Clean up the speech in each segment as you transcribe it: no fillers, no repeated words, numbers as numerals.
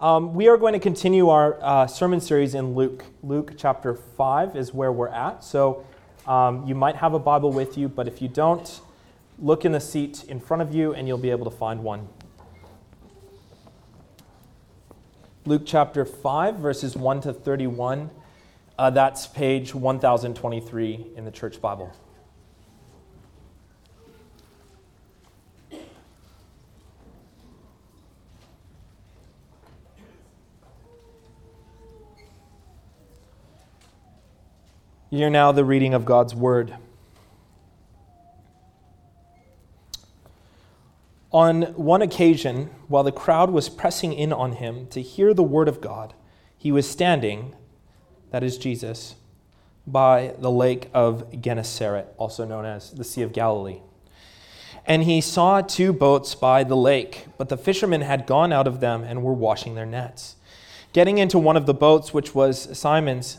We are going to continue our sermon series in Luke. Luke chapter 5 is where we're at. So you might have a Bible with you, but if you don't, look in the seat in front of you and you'll be able to find one. Luke chapter 5, verses 1 to 31. That's page 1023 in the Church Bible. Hear now the reading of God's Word. On one occasion, while the crowd was pressing in on him to hear the Word of God, he was standing, that is Jesus, by the lake of Gennesaret, also known as the Sea of Galilee. And he saw two boats by the lake, but the fishermen had gone out of them and were washing their nets. Getting into one of the boats, which was Simon's,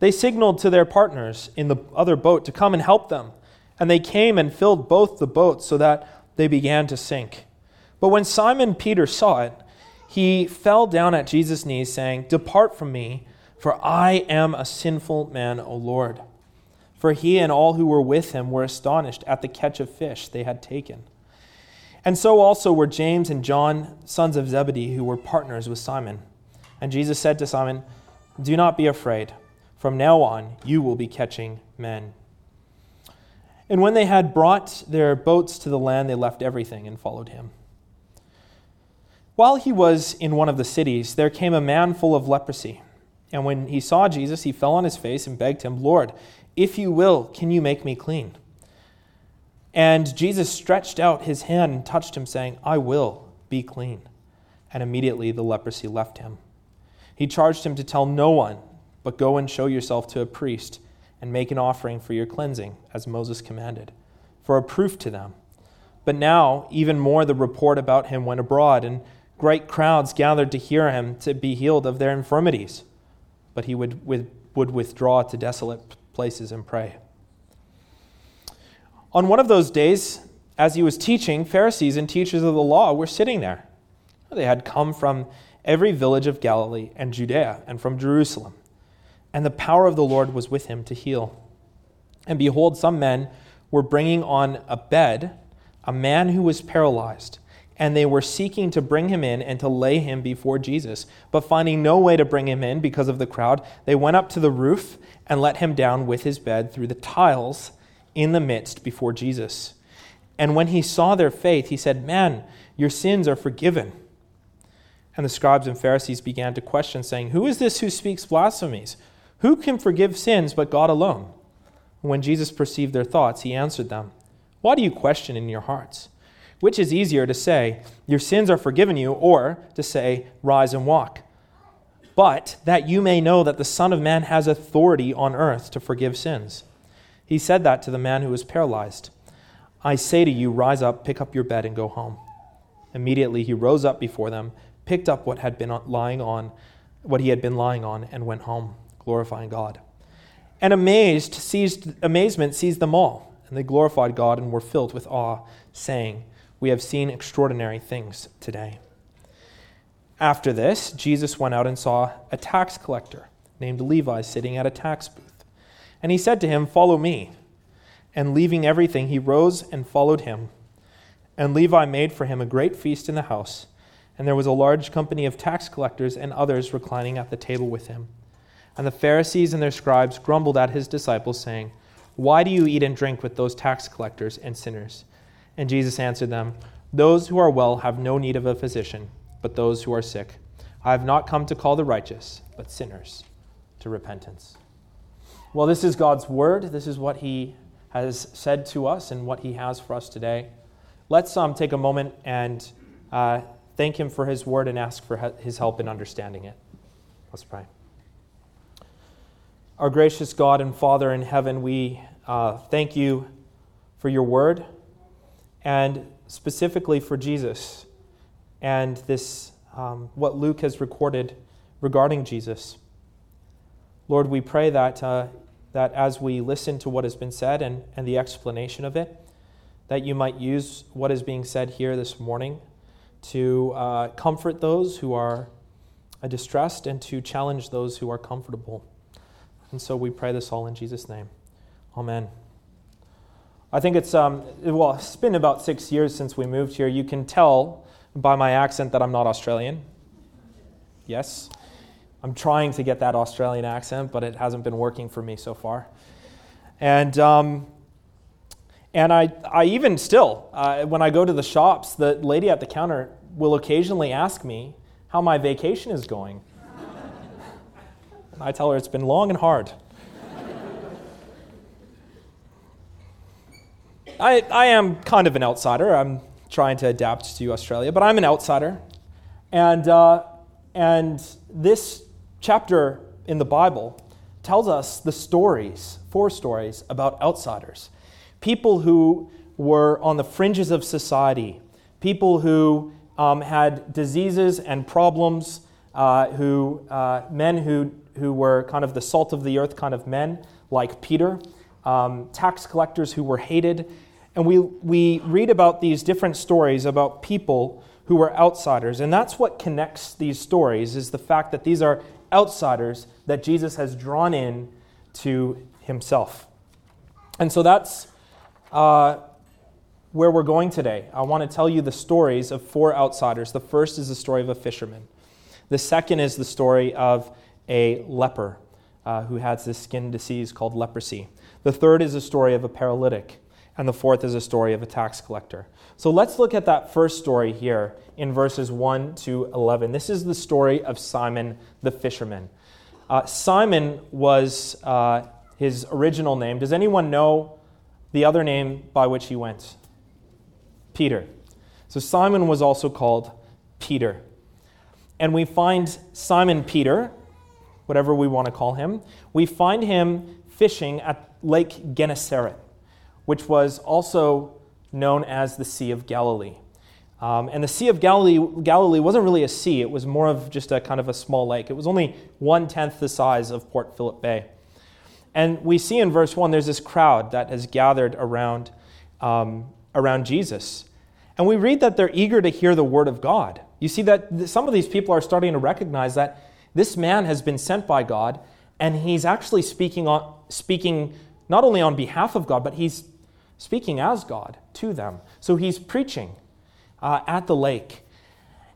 They signaled to their partners in the other boat to come and help them, and they came and filled both the boats so that they began to sink. But when Simon Peter saw it, he fell down at Jesus' knees, saying, "Depart from me, for I am a sinful man, O Lord." For he and all who were with him were astonished at the catch of fish they had taken. And so also were James and John, sons of Zebedee, who were partners with Simon. And Jesus said to Simon, "Do not be afraid. From now on, you will be catching men." And when they had brought their boats to the land, they left everything and followed him. While he was in one of the cities, there came a man full of leprosy. And when he saw Jesus, he fell on his face and begged him, "Lord, if you will, can you make me clean?" And Jesus stretched out his hand and touched him, saying, "I will, be clean." And immediately the leprosy left him. He charged him to tell no one, but go and show yourself to a priest and make an offering for your cleansing, as Moses commanded, for a proof to them. But now, even more, the report about him went abroad, and great crowds gathered to hear him to be healed of their infirmities. But he would withdraw to desolate places and pray. On one of those days, as he was teaching, Pharisees and teachers of the law were sitting there. They had come from every village of Galilee and Judea and from Jerusalem. And the power of the Lord was with him to heal. And behold, some men were bringing on a bed a man who was paralyzed, and they were seeking to bring him in and to lay him before Jesus. But finding no way to bring him in because of the crowd, they went up to the roof and let him down with his bed through the tiles in the midst before Jesus. And when he saw their faith, he said, "Man, your sins are forgiven." And the scribes and Pharisees began to question, saying, "Who is this who speaks blasphemies? Who can forgive sins but God alone?" When Jesus perceived their thoughts, he answered them, "Why do you question in your hearts? Which is easier to say, 'Your sins are forgiven you,' or to say, 'Rise and walk'? But that you may know that the Son of Man has authority on earth to forgive sins." He said that to the man who was paralyzed. "I say to you, rise up, pick up your bed, and go home." Immediately he rose up before them, picked up what he had been lying on, and went home, glorifying God. And amazement seized them all, and they glorified God and were filled with awe, saying, "We have seen extraordinary things today." After this, Jesus went out and saw a tax collector named Levi sitting at a tax booth. And he said to him, "Follow me." And leaving everything, he rose and followed him. And Levi made for him a great feast in the house, and there was a large company of tax collectors and others reclining at the table with him. And the Pharisees and their scribes grumbled at his disciples, saying, "Why do you eat and drink with those tax collectors and sinners?" And Jesus answered them, "Those who are well have no need of a physician, but those who are sick. I have not come to call the righteous, but sinners to repentance." Well, this is God's word. This is what he has said to us and what he has for us today. Let's take a moment and thank him for his word, and ask for his help in understanding it. Let's pray. Our gracious God and Father in heaven, we thank you for your word, and specifically for Jesus and this what Luke has recorded regarding Jesus. Lord, we pray that as we listen to what has been said and the explanation of it, that you might use what is being said here this morning to comfort those who are distressed and to challenge those who are comfortable. And so we pray this all in Jesus' name. Amen. I think it's been about 6 years since we moved here. You can tell by my accent that I'm not Australian. Yes, I'm trying to get that Australian accent, but it hasn't been working for me so far. And I even still, when I go to the shops, the lady at the counter will occasionally ask me how my vacation is going. And I tell her it's been long and hard. I am kind of an outsider. I'm trying to adapt to Australia, but I'm an outsider. And this chapter in the Bible tells us four stories about outsiders. People who were on the fringes of society, people who had diseases and problems, men who were kind of the salt of the earth kind of men, like Peter, tax collectors who were hated. And we read about these different stories about people who were outsiders. And that's what connects these stories, is the fact that these are outsiders that Jesus has drawn in to himself. And so that's where we're going today. I want to tell you the stories of four outsiders. The first is the story of a fisherman. The second is the story of a leper who has this skin disease called leprosy. The third is the story of a paralytic. And the fourth is a story of a tax collector. So let's look at that first story here in verses 1 to 11. This is the story of Simon the fisherman. Simon was his original name. Does anyone know the other name by which he went? Peter. So Simon was also called Peter. And we find Simon Peter, whatever we want to call him, we find him fishing at Lake Gennesaret, which was also known as the Sea of Galilee. And the Sea of Galilee wasn't really a sea. It was more of just a kind of a small lake. It was only 1/10 the size of Port Phillip Bay. And we see in verse 1, there's this crowd that has gathered around Jesus. And we read that they're eager to hear the word of God. You see that some of these people are starting to recognize that this man has been sent by God, and he's actually speaking not only on behalf of God, but he's speaking as God to them. So he's preaching at the lake.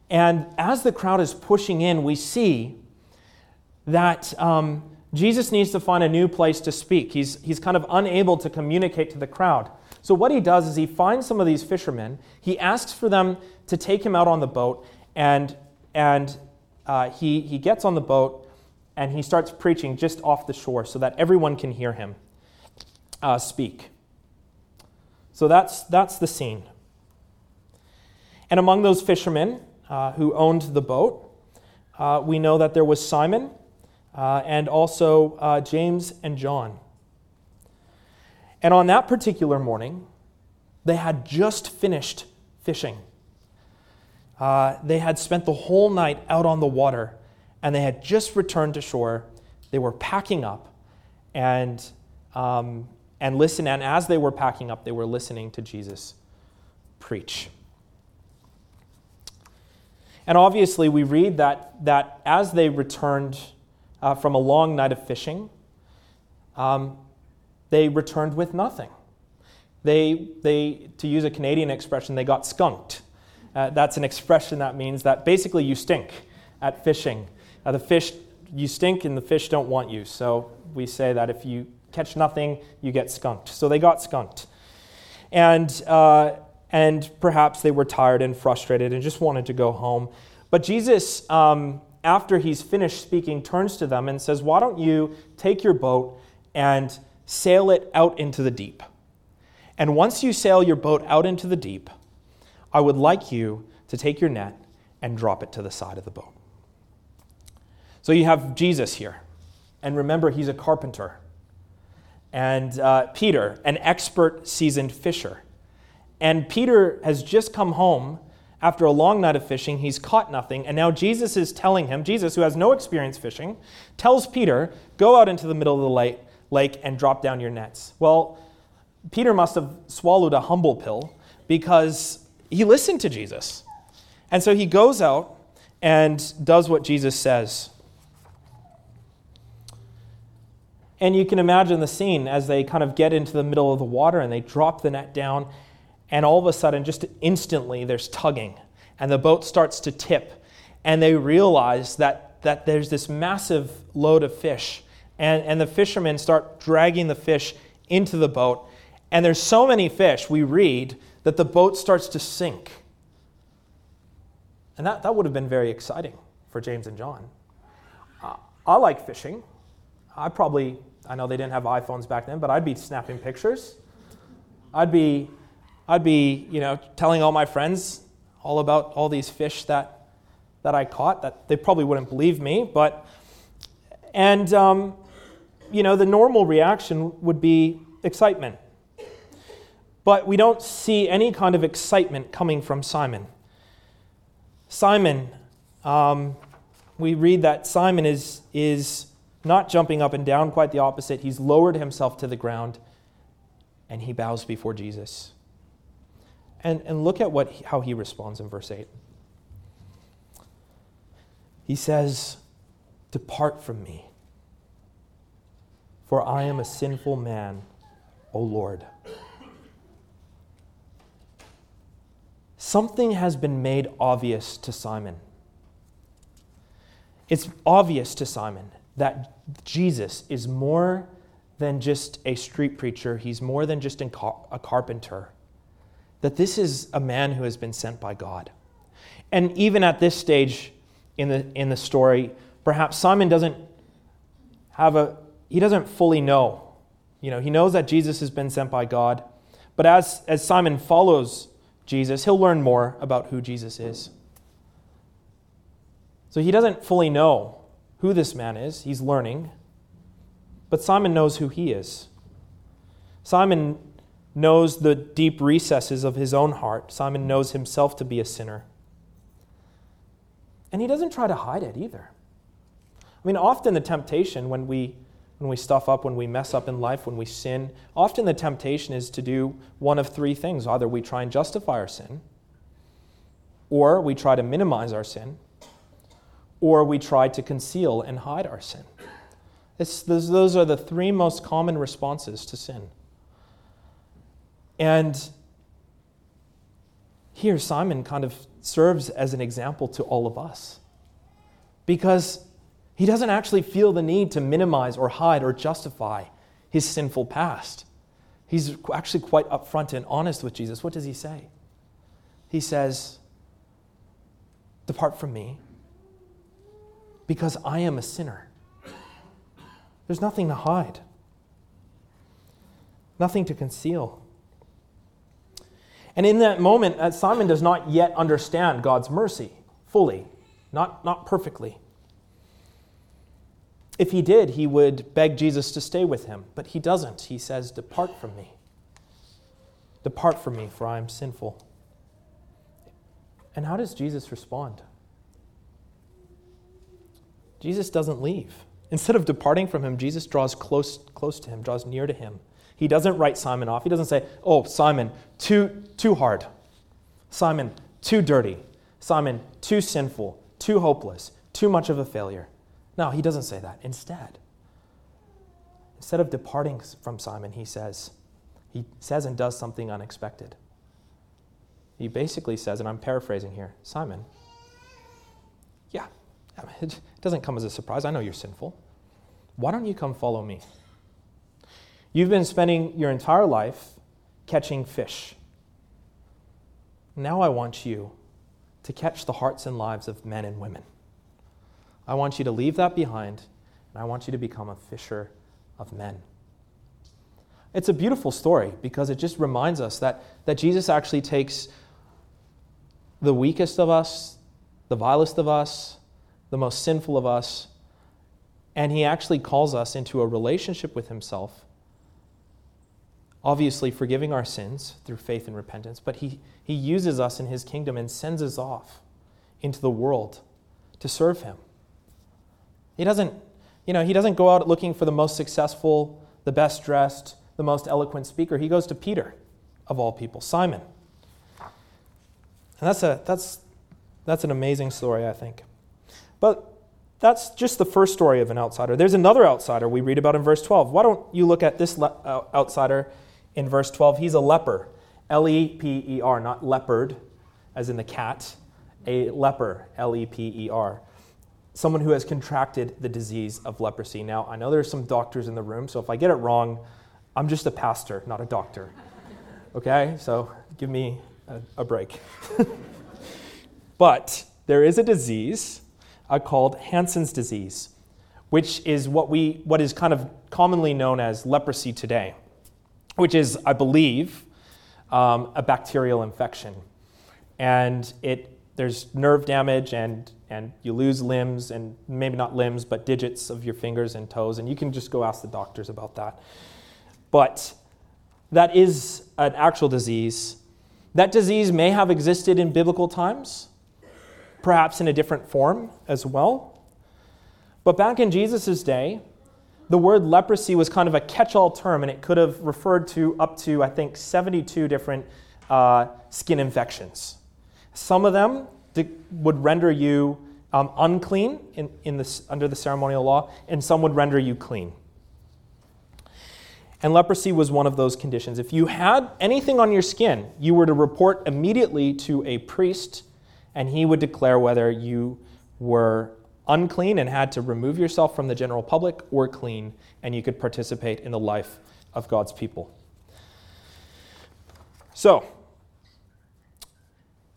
And as the crowd is pushing in, we see that Jesus needs to find a new place to speak. He's kind of unable to communicate to the crowd. So what he does is he finds some of these fishermen. He asks for them to take him out on the boat, and he gets on the boat, and he starts preaching just off the shore so that everyone can hear him speak. So that's the scene. And among those fishermen who owned the boat, we know that there was Simon, and also James and John. And on that particular morning, they had just finished fishing. They had spent the whole night out on the water, and they had just returned to shore. They were packing up, and listen. And as they were packing up, they were listening to Jesus preach. And obviously, we read that as they returned from a long night of fishing, they returned with nothing. They, to use a Canadian expression, they got skunked. That's an expression that means that basically you stink at fishing. You stink and the fish don't want you. So we say that if you catch nothing, you get skunked. So they got skunked. And perhaps they were tired and frustrated and just wanted to go home. But Jesus, after he's finished speaking, turns to them and says, "Why don't you take your boat and sail it out into the deep? And once you sail your boat out into the deep, I would like you to take your net and drop it to the side of the boat. So you have Jesus here. And remember, he's a carpenter. And Peter, an expert seasoned fisher. And Peter has just come home after a long night of fishing. He's caught nothing. And now Jesus is telling him, Jesus, who has no experience fishing, tells Peter, go out into the middle of the lake and drop down your nets. Well, Peter must have swallowed a humble pill because he listened to Jesus. And so he goes out and does what Jesus says. And you can imagine the scene as they kind of get into the middle of the water and they drop the net down, and all of a sudden, just instantly, there's tugging and the boat starts to tip, and they realize that there's this massive load of fish, and the fishermen start dragging the fish into the boat, and there's so many fish, we read, that the boat starts to sink. And that would have been very exciting for James and John. I like fishing. I know they didn't have iPhones back then, but I'd be snapping pictures. I'd be, telling all my friends all about all these fish that I caught. That they probably wouldn't believe me, but the normal reaction would be excitement. But we don't see any kind of excitement coming from Simon. Simon, we read that Simon is not jumping up and down, quite the opposite. He's lowered himself to the ground, and he bows before Jesus. And look at how he responds in verse 8. He says, "Depart from me, for I am a sinful man, O Lord." Something has been made obvious to Simon. It's obvious to Simon that Jesus is more than just a street preacher. He's more than just a carpenter. That this is a man who has been sent by God. And even at this stage in the story, perhaps Simon doesn't fully know. He knows that Jesus has been sent by God. But as Simon follows Jesus, he'll learn more about who Jesus is. So he doesn't fully know who this man is. He's learning. But Simon knows who he is. Simon knows the deep recesses of his own heart. Simon knows himself to be a sinner. And he doesn't try to hide it either. Often the temptation when we stuff up, when we mess up in life, when we sin, often the temptation is to do one of three things. Either we try and justify our sin, or we try to minimize our sin, or we try to conceal and hide our sin. Those are the three most common responses to sin. And here Simon kind of serves as an example to all of us, because he doesn't actually feel the need to minimize or hide or justify his sinful past. He's actually quite upfront and honest with Jesus. What does he say? He says, "Depart from me, because I am a sinner." There's nothing to hide, nothing to conceal. And in that moment, Simon does not yet understand God's mercy fully, not perfectly. If he did, he would beg Jesus to stay with him, but he doesn't. He says, "Depart from me. Depart from me, for I am sinful." And how does Jesus respond? Jesus doesn't leave. Instead of departing from him, Jesus draws close to him, draws near to him. He doesn't write Simon off. He doesn't say, "Oh, Simon, too hard. Simon, too dirty. Simon, too sinful, too hopeless, too much of a failure." No, he doesn't say that. Instead of departing from Simon, he says and does something unexpected. He basically says, and I'm paraphrasing here, "Simon, it doesn't come as a surprise. I know you're sinful. Why don't you come follow me? You've been spending your entire life catching fish. Now I want you to catch the hearts and lives of men and women. I want you to leave that behind, and I want you to become a fisher of men." It's a beautiful story because it just reminds us that Jesus actually takes the weakest of us, the vilest of us, the most sinful of us, and he actually calls us into a relationship with himself, obviously forgiving our sins through faith and repentance, but he uses us in his kingdom and sends us off into the world to serve him. He doesn't go out looking for the most successful, the best dressed, the most eloquent speaker. He goes to Peter, of all people, Simon. And that's an amazing story, I think. But that's just the first story of an outsider. There's another outsider we read about in verse 12. Why don't you look at this outsider in verse 12? He's a leper, L-E-P-E-R, not leopard, as in the cat. A leper, L-E-P-E-R. Someone who has contracted the disease of leprosy. Now, I know there's some doctors in the room, so if I get it wrong, I'm just a pastor, not a doctor. Okay? So give me a break. But there is a disease called Hansen's disease, which is what is kind of commonly known as leprosy today, which is, I believe, a bacterial infection. And there's nerve damage and you lose limbs, and maybe not limbs, but digits of your fingers and toes, and you can just go ask the doctors about that. But that is an actual disease. That disease may have existed in biblical times, perhaps in a different form as well. But back in Jesus' day, the word leprosy was kind of a catch-all term, and it could have referred to up to, I think, 72 different skin infections. Some of them would render you unclean under the ceremonial law, and some would render you clean. And leprosy was one of those conditions. If you had anything on your skin, you were to report immediately to a priest, and he would declare whether you were unclean and had to remove yourself from the general public, or clean, and you could participate in the life of God's people. So,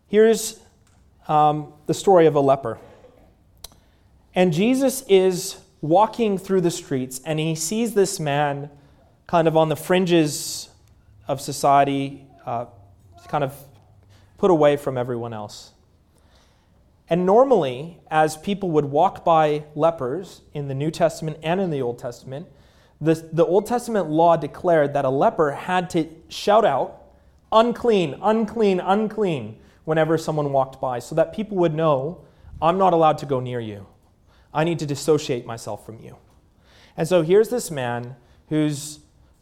here's the story of a leper. And Jesus is walking through the streets, and he sees this man kind of on the fringes of society, kind of put away from everyone else. And normally, as people would walk by lepers in the New Testament and in the Old Testament, the Old Testament law declared that a leper had to shout out, "Unclean, unclean, unclean," whenever someone walked by, so that people would know, I'm not allowed to go near you. I need to dissociate myself from you. And so here's this man who's,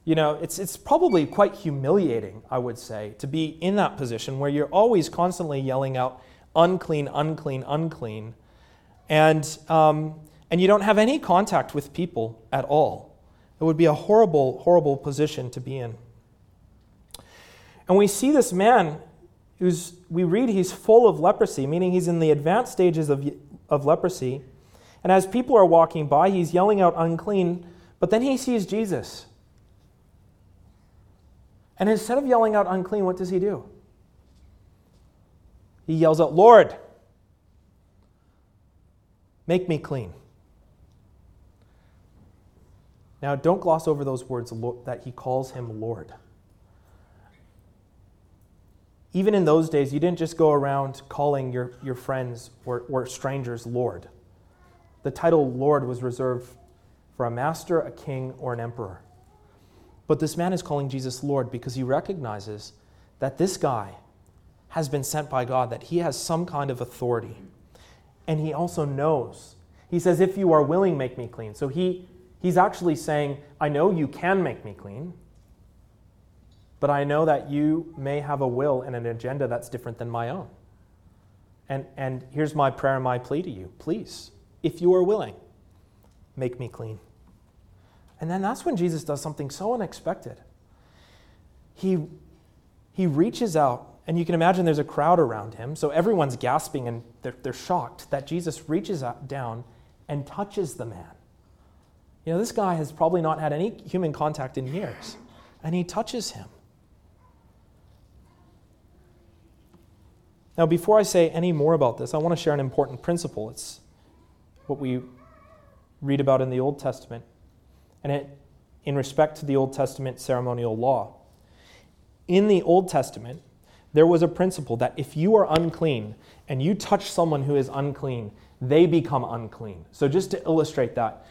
it's probably quite humiliating, I would say, to be in that position where you're always constantly yelling out, unclean, unclean, unclean, and you don't have any contact with people at all. It would be a horrible, horrible position to be in. And we see this man we read he's full of leprosy, meaning he's in the advanced stages of leprosy. And as people are walking by, he's yelling out unclean, but then he sees Jesus. And instead of yelling out unclean, what does he do? He yells out, "Lord, make me clean." Now, don't gloss over those words that he calls him Lord. Even in those days, you didn't just go around calling your friends or strangers Lord. The title Lord was reserved for a master, a king, or an emperor. But this man is calling Jesus Lord because he recognizes that this guy has been sent by God, that he has some kind of authority. And he also knows. He says, if you are willing, make me clean. So he's actually saying, I know you can make me clean, but I know that you may have a will and an agenda that's different than my own. And here's my prayer and my plea to you. Please, if you are willing, make me clean. And then that's when Jesus does something so unexpected. He reaches out. And you can imagine there's a crowd around him, so everyone's gasping and they're shocked that Jesus reaches out, down and touches the man. This guy has probably not had any human contact in years, and he touches him. Now, before I say any more about this, I want to share an important principle. It's what we read about in the Old Testament, and in respect to the Old Testament ceremonial law. In the Old Testament, there was a principle that if you are unclean and you touch someone who is unclean, they become unclean. So just to illustrate that,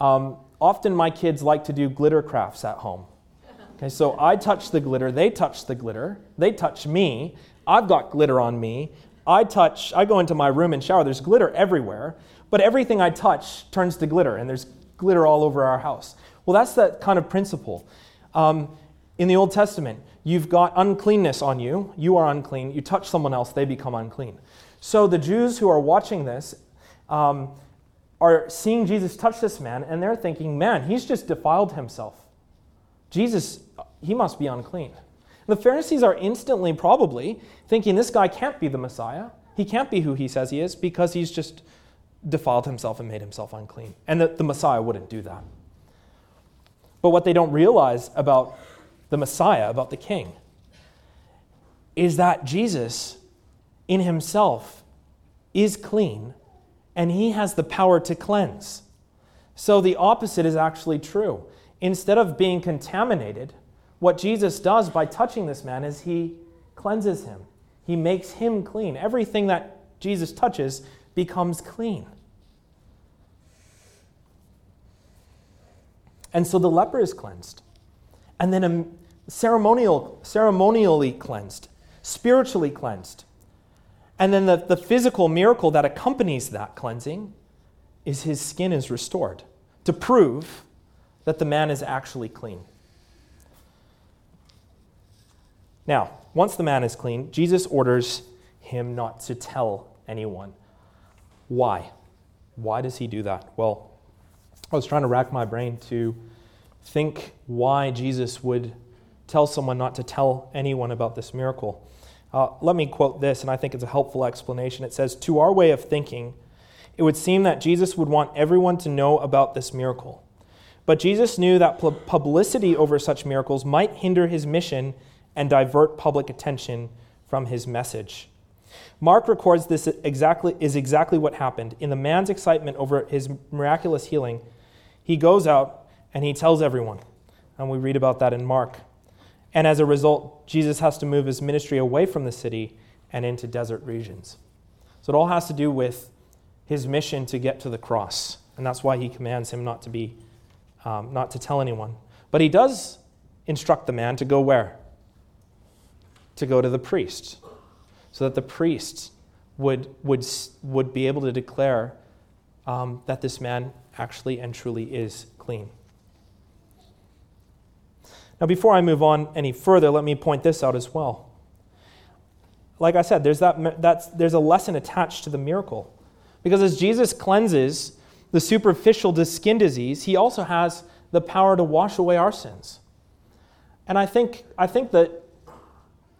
often my kids like to do glitter crafts at home. Okay, so I touch the glitter, they touch the glitter, they touch me, I've got glitter on me, I go into my room and shower, there's glitter everywhere, but everything I touch turns to glitter, and there's glitter all over our house. Well, that's that kind of principle. In the Old Testament, you've got uncleanness on you, you are unclean, you touch someone else, they become unclean. So the Jews who are watching this are seeing Jesus touch this man, and they're thinking, man, he's just defiled himself. Jesus, he must be unclean. The Pharisees are instantly probably thinking this guy can't be the Messiah. He can't be who he says he is because he's just defiled himself and made himself unclean. And the Messiah wouldn't do that. But what they don't realize about the Messiah, about the King, is that Jesus in himself is clean and he has the power to cleanse. So the opposite is actually true. Instead of being contaminated, what Jesus does by touching this man is he cleanses him. He makes him clean. Everything that Jesus touches becomes clean. And so the leper is cleansed. And then ceremonially cleansed, spiritually cleansed. And then the physical miracle that accompanies that cleansing is his skin is restored to prove that the man is actually clean. Now, once the man is clean, Jesus orders him not to tell anyone. Why? Why does he do that? Well, I was trying to rack my brain to think why Jesus would tell someone not to tell anyone about this miracle. Let me quote this, and I think it's a helpful explanation. It says, "To our way of thinking, it would seem that Jesus would want everyone to know about this miracle. But Jesus knew that publicity over such miracles might hinder his mission and divert public attention from his message." Mark records this exactly what happened. In the man's excitement over his miraculous healing, he goes out and he tells everyone. And we read about that in Mark. And as a result, Jesus has to move his ministry away from the city and into desert regions. So it all has to do with his mission to get to the cross. And that's why he commands him not to be not to tell anyone. But he does instruct the man to go where? To go to the priest, so that the priest would be able to declare that this man actually and truly is clean. Now, before I move on any further, let me point this out as well. Like I said, there's a lesson attached to the miracle, because as Jesus cleanses the superficial skin disease, he also has the power to wash away our sins. And I think that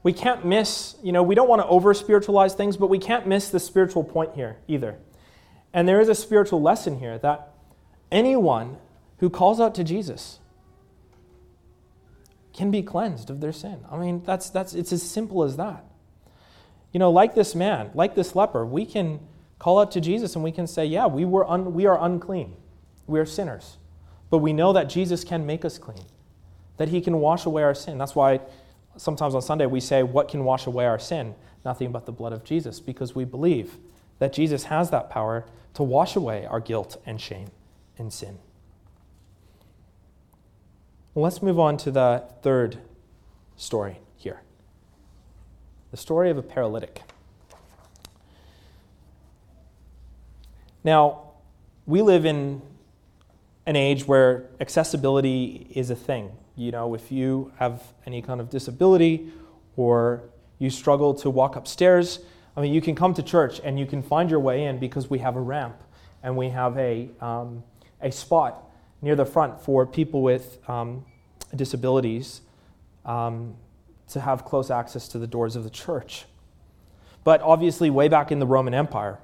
we can't miss, we don't want to over-spiritualize things, but we can't miss the spiritual point here either. And there is a spiritual lesson here that anyone who calls out to Jesus can be cleansed of their sin. I mean, it's as simple as that. Like this man, like this leper, we can call out to Jesus and we can say, yeah, we are unclean. We are sinners. But we know that Jesus can make us clean, that he can wash away our sin. That's why sometimes on Sunday we say, what can wash away our sin? Nothing but the blood of Jesus, because we believe that Jesus has that power to wash away our guilt and shame and sin. Well, let's move on to the third story here. The story of a paralytic. Now, we live in an age where accessibility is a thing. If you have any kind of disability or you struggle to walk upstairs, you can come to church and you can find your way in because we have a ramp and we have a spot near the front for people with disabilities to have close access to the doors of the church. But obviously, way back in the Roman Empire,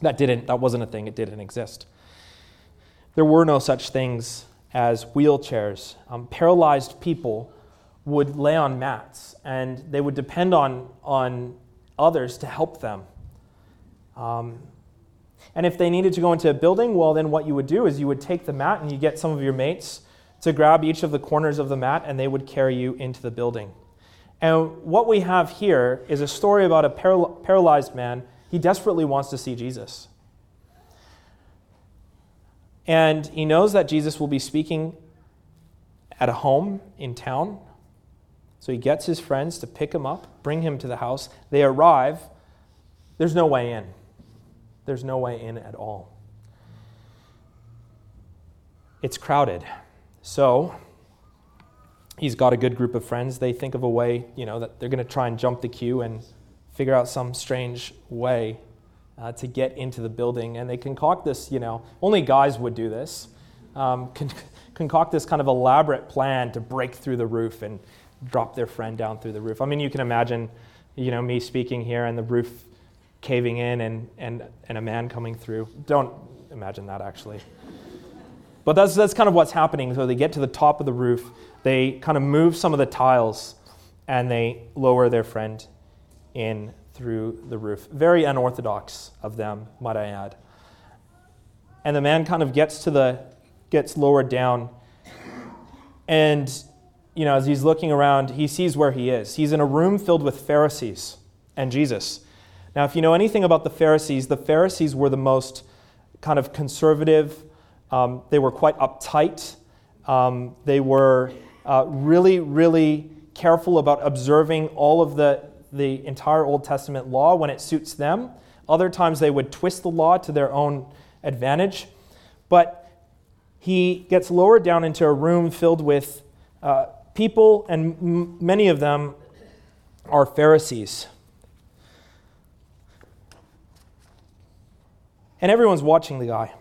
that wasn't a thing. It didn't exist. There were no such things as wheelchairs. Paralyzed people would lay on mats, and they would depend on others to help them. And if they needed to go into a building, well, then what you would do is you would take the mat and you get some of your mates to grab each of the corners of the mat, and they would carry you into the building. And what we have here is a story about a paralyzed man. He desperately wants to see Jesus. And he knows that Jesus will be speaking at a home in town. So he gets his friends to pick him up, bring him to the house. They arrive. There's no way in. There's no way in at all. It's crowded. So he's got a good group of friends. They think of a way, that they're going to try and jump the queue and figure out some strange way to get into the building. And they concoct this, only guys would do this, concoct this kind of elaborate plan to break through the roof and drop their friend down through the roof. I mean, you can imagine, me speaking here and the roof caving in and a man coming through. Don't imagine that, actually. But that's kind of what's happening. So they get to the top of the roof, they kind of move some of the tiles, and they lower their friend in through the roof. Very unorthodox of them, might I add. And the man kind of gets lowered down, and as he's looking around, he sees where he is. He's in a room filled with Pharisees and Jesus. Now, if you know anything about the Pharisees were the most kind of conservative. They were quite uptight. They were really, really careful about observing all of the entire Old Testament law when it suits them. Other times they would twist the law to their own advantage. But he gets lowered down into a room filled with people, and many of them are Pharisees. And everyone's watching the guy.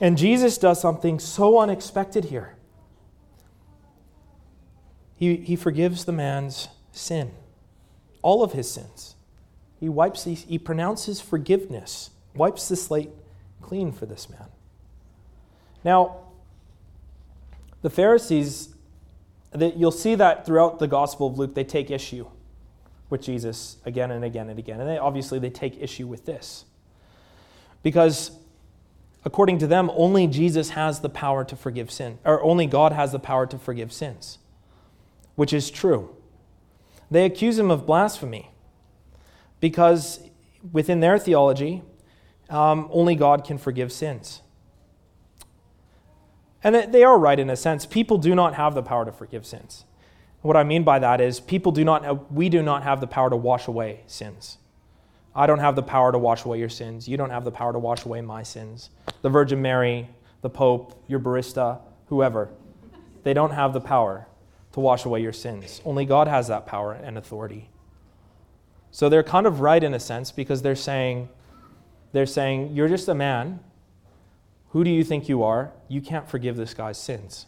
And Jesus does something so unexpected here. He forgives the man's sin, all of his sins. He pronounces forgiveness, wipes the slate clean for this man. Now, the Pharisees, you'll see that throughout the Gospel of Luke, they take issue with Jesus again and again and again. And they take issue with this. Because according to them, only Jesus has the power to forgive sin, or only God has the power to forgive sins, which is true. They accuse him of blasphemy because within their theology, only God can forgive sins. And they are right in a sense. People do not have the power to forgive sins. What I mean by that is we do not have the power to wash away sins. I don't have the power to wash away your sins. You don't have the power to wash away my sins. The Virgin Mary, the Pope, your barista, whoever. They don't have the power to wash away your sins. Only God has that power and authority. So they're kind of right in a sense because they're saying, you're just a man. Who do you think you are? You can't forgive this guy's sins.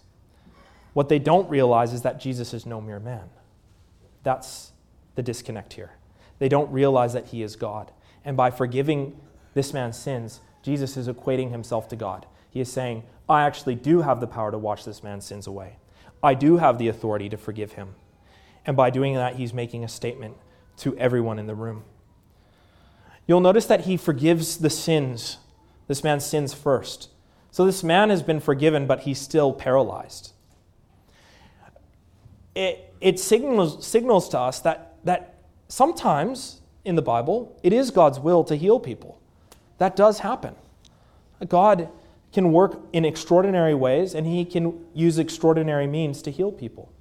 What they don't realize is that Jesus is no mere man. That's the disconnect here. They don't realize that he is God. And by forgiving this man's sins, Jesus is equating himself to God. He is saying, I actually do have the power to wash this man's sins away. I do have the authority to forgive him. And by doing that, he's making a statement to everyone in the room. You'll notice that he forgives this man's sins first. So this man has been forgiven, but he's still paralyzed. It signals to us that sometimes, in the Bible, it is God's will to heal people. That does happen. God can work in extraordinary ways, and he can use extraordinary means to heal people.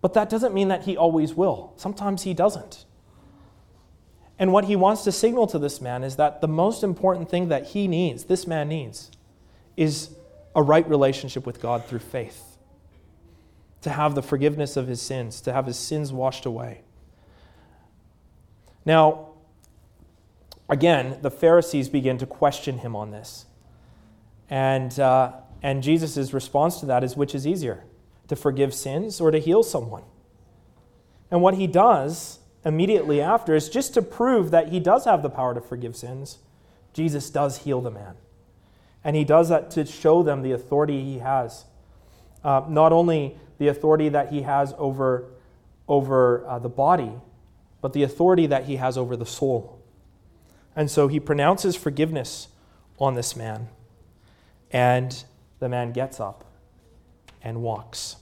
But that doesn't mean that he always will. Sometimes he doesn't. And what he wants to signal to this man is that the most important thing that this man needs, is a right relationship with God through faith. To have the forgiveness of his sins, to have his sins washed away. Now, again, the Pharisees begin to question him on this. And Jesus' response to that is, which is easier, to forgive sins or to heal someone? And what he does immediately after is just to prove that he does have the power to forgive sins, Jesus does heal the man. And he does that to show them the authority he has. Not only the authority that he has over the body, but the authority that he has over the soul. And so he pronounces forgiveness on this man, and the man gets up and walks.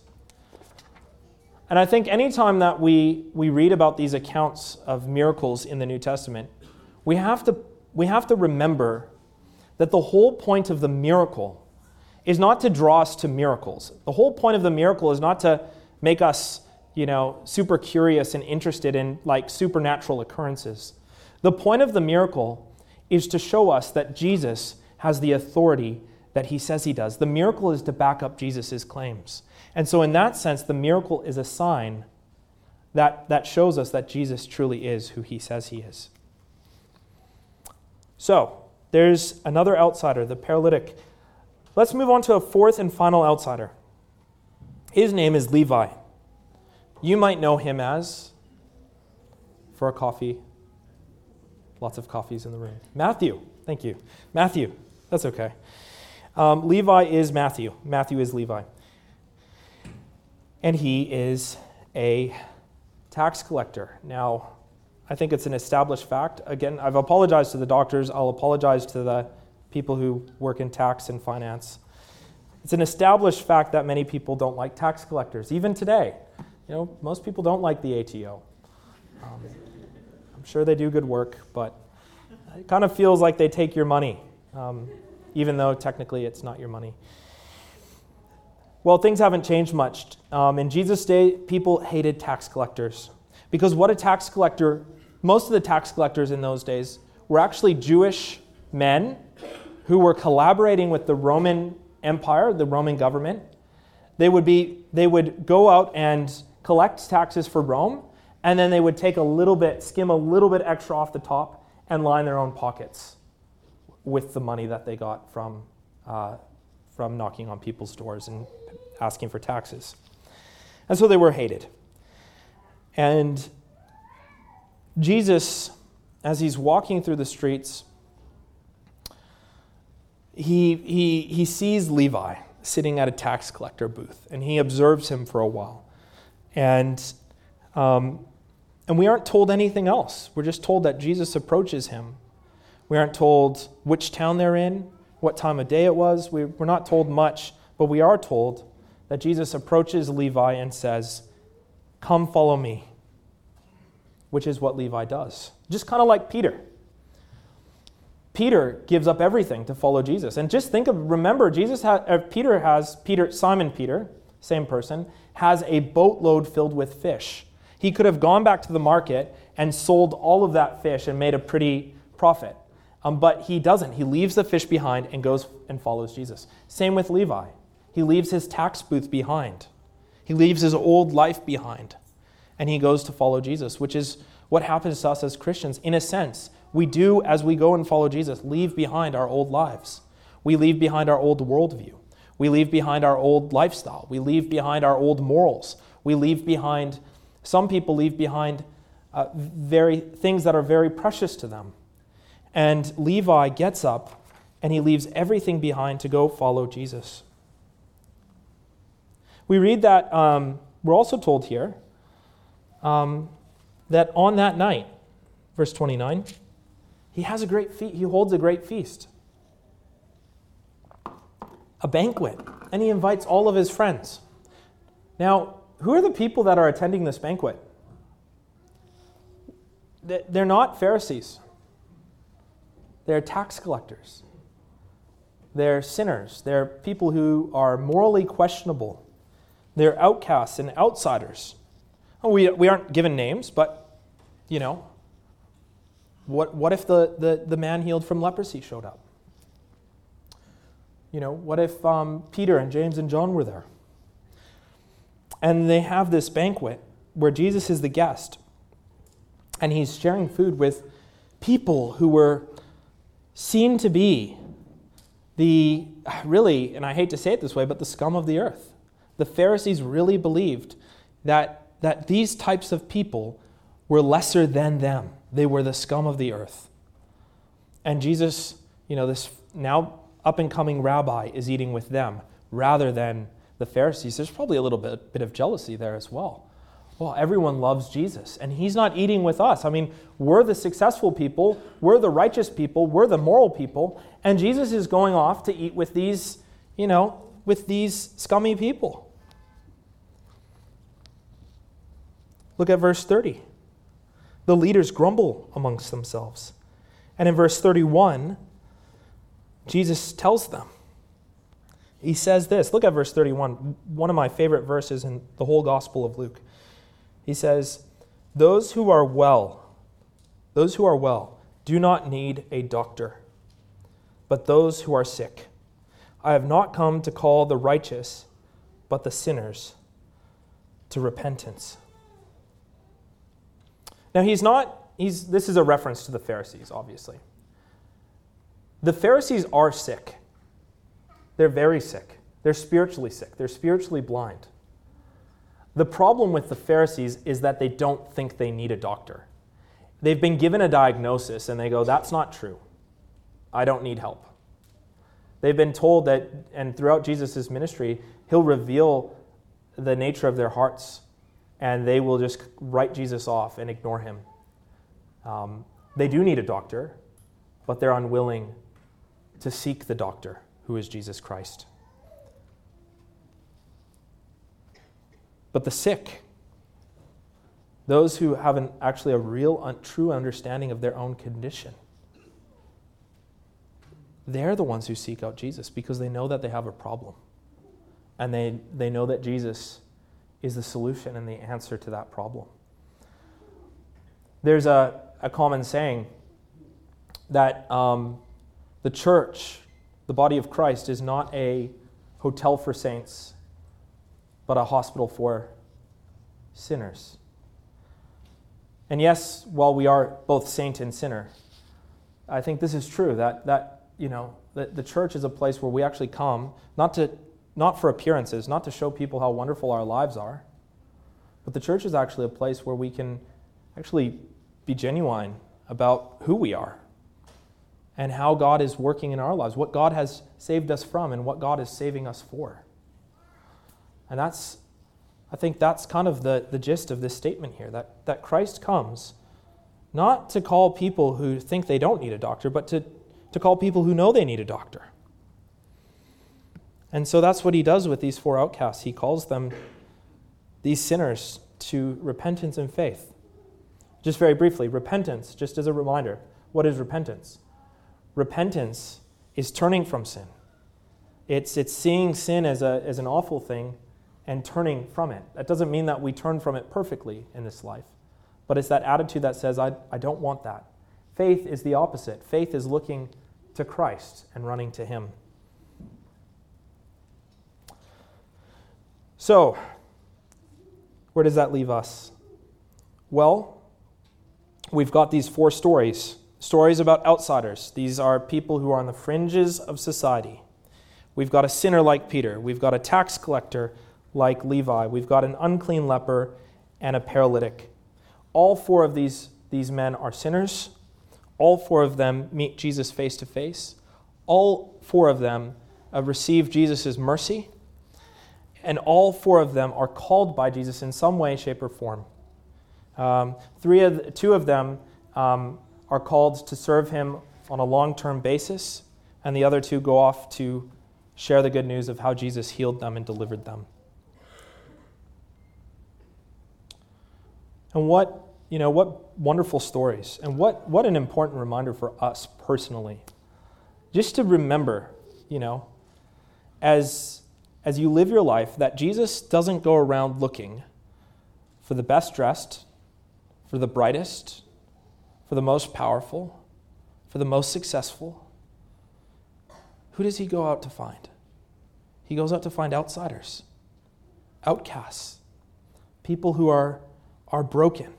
And I think any time that we read about these accounts of miracles in the New Testament, we have to remember that the whole point of the miracle is not to draw us to miracles. The whole point of the miracle is not to make us, super curious and interested in supernatural occurrences. The point of the miracle is to show us that Jesus has the authority that he says he does. The miracle is to back up Jesus' claims. And so in that sense, the miracle is a sign that shows us that Jesus truly is who he says he is. So there's another outsider, the paralytic. Let's move on to a fourth and final outsider. His name is Levi. You might know him as, for a coffee, lots of coffees in the room, Matthew. Thank you. Matthew. That's okay. Levi is Matthew. Matthew is Levi. And he is a tax collector. Now, I think it's an established fact. Again, I've apologized to the doctors. I'll apologize to the people who work in tax and finance. It's an established fact that many people don't like tax collectors, even today. Most people don't like the ATO. I'm sure they do good work, but it kind of feels like they take your money, even though technically it's not your money. Well, things haven't changed much. In Jesus' day, people hated tax collectors because most of the tax collectors in those days were actually Jewish men who were collaborating with the Roman Empire, the Roman government. They would go out and collect taxes for Rome, and then they would take skim a little bit extra off the top and line their own pockets with the money that they got from knocking on people's doors and asking for taxes. And so they were hated. And Jesus, as he's walking through the streets, he sees Levi sitting at a tax collector booth, and he observes him for a while. And we aren't told anything else. We're just told that Jesus approaches him. We aren't told which town they're in, what time of day it was. We're not told much, but we are told that Jesus approaches Levi and says, "Come follow me," which is what Levi does. Just kind of like Peter. Peter gives up everything to follow Jesus. And just remember, Simon Peter, same person, has a boatload filled with fish. He could have gone back to the market and sold all of that fish and made a pretty profit. But he doesn't. He leaves the fish behind and goes and follows Jesus. Same with Levi. He leaves his tax booth behind. He leaves his old life behind. And he goes to follow Jesus, which is what happens to us as Christians. In a sense, we do, as we go and follow Jesus, leave behind our old lives. We leave behind our old worldview. We leave behind our old lifestyle. We leave behind our old morals. Some people leave behind very things that are very precious to them. And Levi gets up and he leaves everything behind to go follow Jesus. We read that, we're also told here, that on that night, verse 29, he holds a great feast, a banquet, and he invites all of his friends. Now, who are the people that are attending this banquet? They're not Pharisees. They're tax collectors. They're sinners. They're people who are morally questionable. They're outcasts and outsiders. We aren't given names, but, what if the man healed from leprosy showed up? What if Peter and James and John were there? And they have this banquet where Jesus is the guest, and he's sharing food with people who were seen to be and I hate to say it this way, but the scum of the earth. The Pharisees really believed that these types of people were lesser than them. They were the scum of the earth. And Jesus, this now up-and-coming rabbi is eating with them rather than the Pharisees. There's probably a little bit of jealousy there as well. Well, everyone loves Jesus, and he's not eating with us. I mean, we're the successful people, we're the righteous people, we're the moral people, and Jesus is going off to eat with these, with these scummy people. Look at verse 30. The leaders grumble amongst themselves. And in verse 31, Jesus tells them. He says this. Look at verse 31, one of my favorite verses in the whole Gospel of Luke. He says, those who are well do not need a doctor, but those who are sick. I have not come to call the righteous, but the sinners to repentance. Now this is a reference to the Pharisees, obviously. The Pharisees are sick. They're very sick. They're spiritually sick. They're spiritually blind. The problem with the Pharisees is that they don't think they need a doctor. They've been given a diagnosis and they go, that's not true. I don't need help. They've been told that, and throughout Jesus' ministry, he'll reveal the nature of their hearts and they will just write Jesus off and ignore him. They do need a doctor, but they're unwilling to seek the doctor, who is Jesus Christ. But the sick, those who have a true understanding of their own condition, they're the ones who seek out Jesus because they know that they have a problem. And they know that Jesus is the solution and the answer to that problem. There's a common saying that the church, the body of Christ, is not a hotel for saints, but a hospital for sinners. And yes, while we are both saint and sinner, I think this is true, that the church is a place where we actually come, not for appearances, not to show people how wonderful our lives are, but the church is actually a place where we can actually be genuine about who we are, and how God is working in our lives, what God has saved us from and what God is saving us for. And I think that's kind of the gist of this statement here, that Christ comes not to call people who think they don't need a doctor, but to call people who know they need a doctor. And so that's what he does with these four outcasts. He calls them, these sinners, to repentance and faith. Just very briefly, repentance, just as a reminder, what is repentance? Repentance is turning from sin. It's seeing sin as an awful thing and turning from it. That doesn't mean that we turn from it perfectly in this life, but it's that attitude that says, I don't want that. Faith is the opposite. Faith is looking to Christ and running to him. So, where does that leave us? Well, we've got these four stories. Stories about outsiders. These are people who are on the fringes of society. We've got a sinner like Peter. We've got a tax collector like Levi. We've got an unclean leper and a paralytic. All four of these men are sinners. All four of them meet Jesus face to face. All four of them receive Jesus' mercy. And all four of them are called by Jesus in some way, shape, or form. Two of them... are called to serve him on a long-term basis, and the other two go off to share the good news of how Jesus healed them and delivered them. And what wonderful stories, and what an important reminder for us personally. Just to remember, as you live your life, that Jesus doesn't go around looking for the best dressed, for the brightest, for the most powerful, for the most successful. Who does he go out to find? He goes out to find outsiders, outcasts, people who are broken.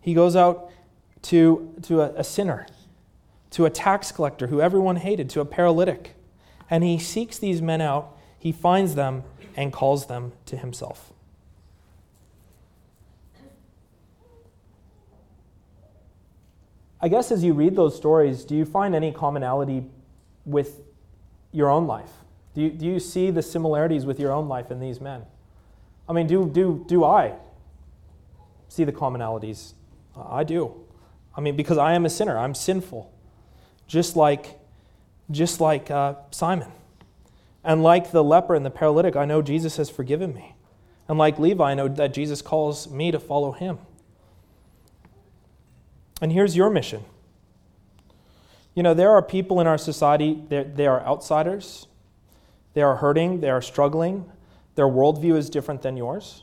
He goes out to a sinner, to a tax collector who everyone hated, to a paralytic. And he seeks these men out, he finds them, and calls them to himself. I guess as you read those stories, do you find any commonality with your own life? Do you see the similarities with your own life in these men? I mean, do I see the commonalities? I do. I mean, because I am a sinner. I'm sinful, just like Simon, and like the leper and the paralytic. I know Jesus has forgiven me. And like Levi, I know that Jesus calls me to follow him. And here's your mission. You know, there are people in our society, they are outsiders. They are hurting. They are struggling. Their worldview is different than yours.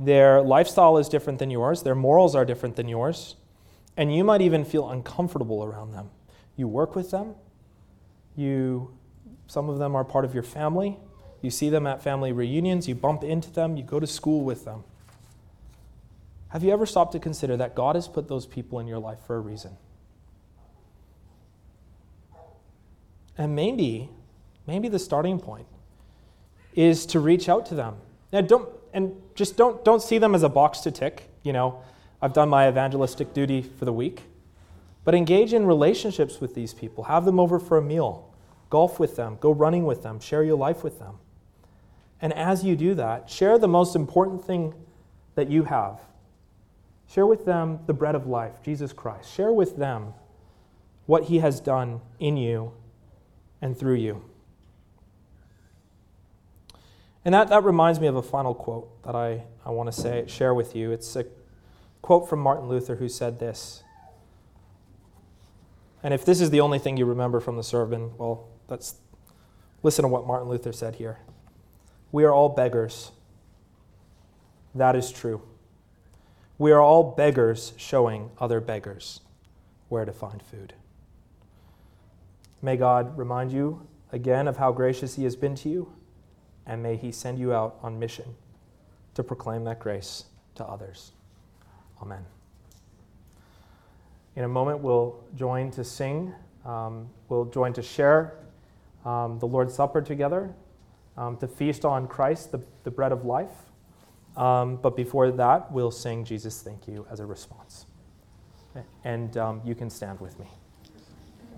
Their lifestyle is different than yours. Their morals are different than yours. And you might even feel uncomfortable around them. You work with them. Some of them are part of your family. You see them at family reunions. You bump into them. You go to school with them. Have you ever stopped to consider that God has put those people in your life for a reason? And maybe the starting point is to reach out to them. Now, don't see them as a box to tick. You know, I've done my evangelistic duty for the week. But engage in relationships with these people. Have them over for a meal. Golf with them. Go running with them. Share your life with them. And as you do that, share the most important thing that you have. Share with them the bread of life, Jesus Christ. Share with them what he has done in you and through you. And that reminds me of a final quote that I want to share with you. It's a quote from Martin Luther, who said this. And if this is the only thing you remember from the sermon, well, listen to what Martin Luther said here. We are all beggars. That is true. We are all beggars showing other beggars where to find food. May God remind you again of how gracious he has been to you, and may he send you out on mission to proclaim that grace to others. Amen. In a moment, we'll join to sing. We'll join to share the Lord's Supper together, to feast on Christ, the bread of life. But before that, we'll sing Jesus Thank You as a response. And you can stand with me.